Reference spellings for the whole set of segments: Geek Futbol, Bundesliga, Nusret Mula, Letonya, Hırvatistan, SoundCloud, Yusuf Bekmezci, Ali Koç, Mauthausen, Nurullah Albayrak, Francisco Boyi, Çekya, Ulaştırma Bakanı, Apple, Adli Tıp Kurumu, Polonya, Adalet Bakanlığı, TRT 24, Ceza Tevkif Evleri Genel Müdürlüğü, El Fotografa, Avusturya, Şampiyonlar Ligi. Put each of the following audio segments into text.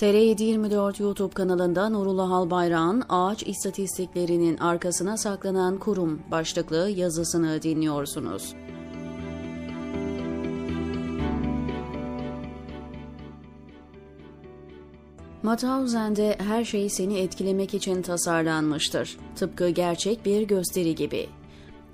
TRT 24 YouTube kanalında Nurullah Albayrak'ın ağaç istatistiklerinin arkasına saklanan kurum başlıklı yazısını dinliyorsunuz. Mauthausen'de her şey seni etkilemek için tasarlanmıştır. Tıpkı gerçek bir gösteri gibi.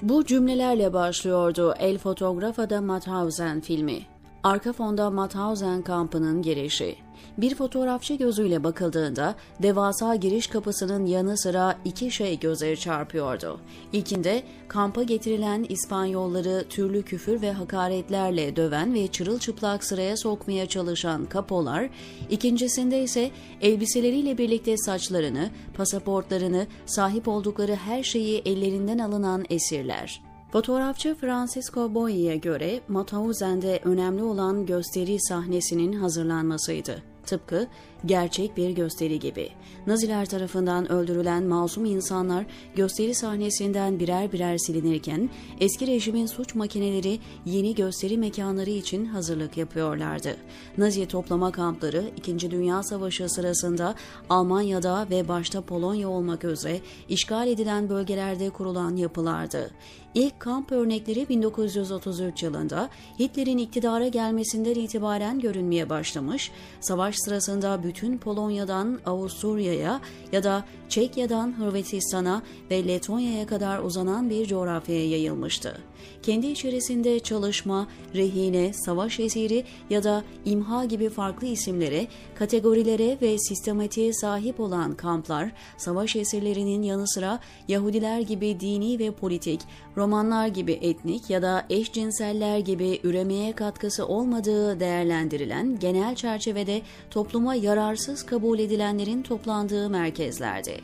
Bu cümlelerle başlıyordu El Fotografa'da Mauthausen filmi. Arka fonda Mauthausen kampının girişi. Bir fotoğrafçı gözüyle bakıldığında devasa giriş kapısının yanı sıra iki şey göze çarpıyordu. İlkinde kampa getirilen İspanyolları türlü küfür ve hakaretlerle döven ve çırılçıplak sıraya sokmaya çalışan kapolar, ikincisinde ise elbiseleriyle birlikte saçlarını, pasaportlarını, sahip oldukları her şeyi ellerinden alınan esirler. Fotoğrafçı Francisco Boyi'ye göre Mauthausen'de önemli olan gösteri sahnesinin hazırlanmasıydı. Tıpkı gerçek bir gösteri gibi. Naziler tarafından öldürülen masum insanlar gösteri sahnesinden birer birer silinirken eski rejimin suç makineleri yeni gösteri mekanları için hazırlık yapıyorlardı. Nazi toplama kampları 2. Dünya Savaşı sırasında Almanya'da ve başta Polonya olmak üzere işgal edilen bölgelerde kurulan yapılardı. İlk kamp örnekleri 1933 yılında Hitler'in iktidara gelmesinden itibaren görünmeye başlamış, savaş sırasında bütün Polonya'dan Avusturya'ya ya da Çekya'dan Hırvatistan'a ve Letonya'ya kadar uzanan bir coğrafyaya yayılmıştı. Kendi içerisinde çalışma, rehine, savaş esiri ya da imha gibi farklı isimlere, kategorilere ve sistematiğe sahip olan kamplar, savaş esirlerinin yanı sıra Yahudiler gibi dini ve politik, Romanlar gibi etnik ya da eşcinseller gibi üremeye katkısı olmadığı değerlendirilen genel çerçevede topluma yararsız kabul edilenlerin toplandığı merkezlerdi.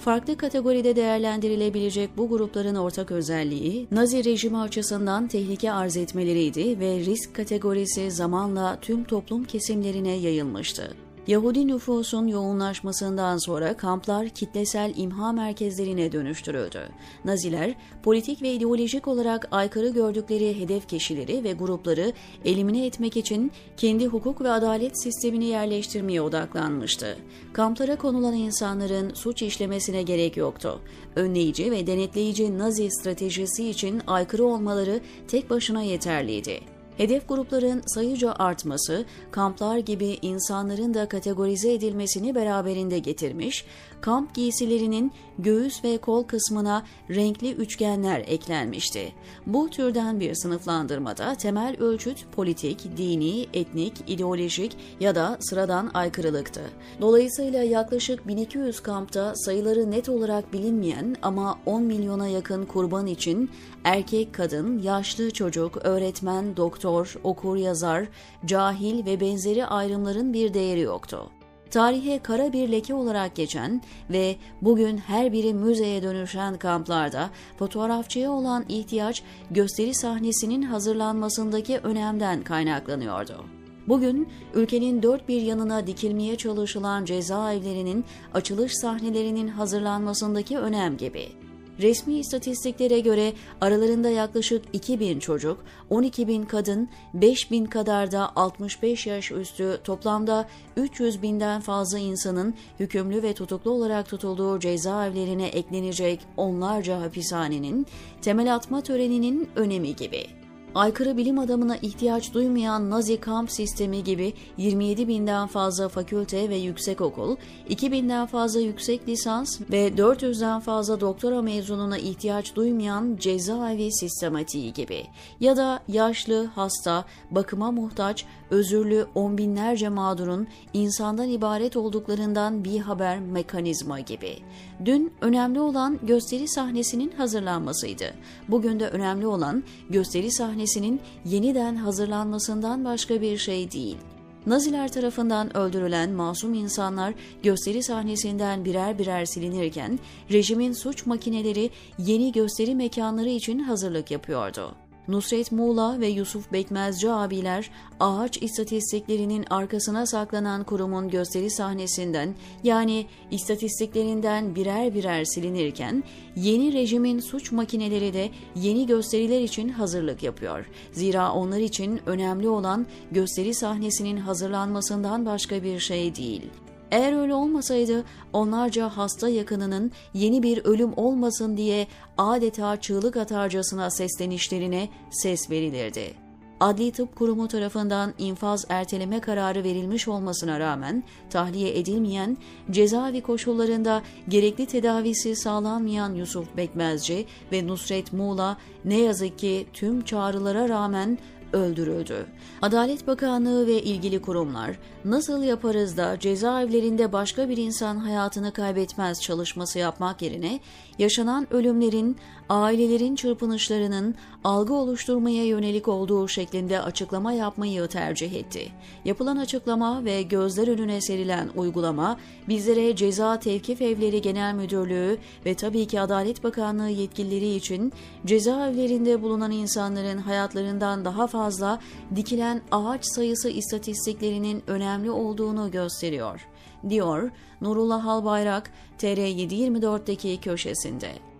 Farklı kategoride değerlendirilebilecek bu grupların ortak özelliği, Nazi rejimi açısından tehlike arz etmeleriydi ve risk kategorisi zamanla tüm toplum kesimlerine yayılmıştı. Yahudi nüfusun yoğunlaşmasından sonra kamplar kitlesel imha merkezlerine dönüştürüldü. Naziler, politik ve ideolojik olarak aykırı gördükleri hedef kişileri ve grupları elimine etmek için kendi hukuk ve adalet sistemini yerleştirmeye odaklanmıştı. Kamplara konulan insanların suç işlemesine gerek yoktu. Önleyici ve denetleyici Nazi stratejisi için aykırı olmaları tek başına yeterliydi. Hedef grupların sayıca artması, kamplar gibi insanların da kategorize edilmesini beraberinde getirmiş, kamp giysilerinin göğüs ve kol kısmına renkli üçgenler eklenmişti. Bu türden bir sınıflandırmada temel ölçüt politik, dini, etnik, ideolojik ya da sıradan aykırılıktı. Dolayısıyla yaklaşık 1200 kampta sayıları net olarak bilinmeyen ama 10 milyona yakın kurban için erkek, kadın, yaşlı çocuk, öğretmen, doktor, okur-yazar, cahil ve benzeri ayrımların bir değeri yoktu. Tarihe kara bir leke olarak geçen ve bugün her biri müzeye dönüşen kamplarda fotoğrafçıya olan ihtiyaç gösteri sahnesinin hazırlanmasındaki önemden kaynaklanıyordu. Bugün ülkenin dört bir yanına dikilmeye çalışılan cezaevlerinin açılış sahnelerinin hazırlanmasındaki önem gibi. Resmi istatistiklere göre aralarında yaklaşık 2000 çocuk, 12.000 kadın, 5.000 kadar da 65 yaş üstü toplamda 300.000'den fazla insanın hükümlü ve tutuklu olarak tutulduğu cezaevlerine eklenecek onlarca hapishanenin temel atma töreninin önemi gibi. Aykırı bilim adamına ihtiyaç duymayan Nazi kamp sistemi gibi 27.000'den fazla fakülte ve yüksekokul, 2.000'den fazla yüksek lisans ve 400'den fazla doktora mezununa ihtiyaç duymayan cezaevi sistematiği gibi ya da yaşlı, hasta, bakıma muhtaç, özürlü on binlerce mağdurun insandan ibaret olduklarından bir haber mekanizma gibi. Dün önemli olan gösteri sahnesinin hazırlanmasıydı. Bugün de önemli olan gösteri sahnesinin yeniden hazırlanmasından başka bir şey değil. Naziler tarafından öldürülen masum insanlar gösteri sahnesinden birer birer silinirken rejimin suç makineleri yeni gösteri mekanları için hazırlık yapıyordu. Nusret Mula ve Yusuf Bekmezci abiler ağaç istatistiklerinin arkasına saklanan kurumun gösteri sahnesinden yani istatistiklerinden birer birer silinirken yeni rejimin suç makineleri de yeni gösteriler için hazırlık yapıyor. Zira onlar için önemli olan gösteri sahnesinin hazırlanmasından başka bir şey değil. Eğer öyle olmasaydı onlarca hasta yakınının yeni bir ölüm olmasın diye adeta çığlık atarcasına seslenişlerine ses verilirdi. Adli Tıp Kurumu tarafından infaz erteleme kararı verilmiş olmasına rağmen tahliye edilmeyen, cezaevi koşullarında gerekli tedavisi sağlanmayan Yusuf Bekmezci ve Nusret Mula ne yazık ki tüm çağrılara rağmen öldürüldü. Adalet Bakanlığı ve ilgili kurumlar nasıl yaparız da cezaevlerinde başka bir insan hayatını kaybetmez çalışması yapmak yerine yaşanan ölümlerin, ailelerin çırpınışlarının algı oluşturmaya yönelik olduğu şeklinde açıklama yapmayı tercih etti. Yapılan açıklama ve gözler önüne serilen uygulama bizlere Ceza Tevkif Evleri Genel Müdürlüğü ve tabii ki Adalet Bakanlığı yetkilileri için cezaevlerinde bulunan insanların hayatlarından daha fazla dikilen ağaç sayısı istatistiklerinin önemli olduğunu gösteriyor, diyor Nurullah Albayrak TR 724'teki köşesinde.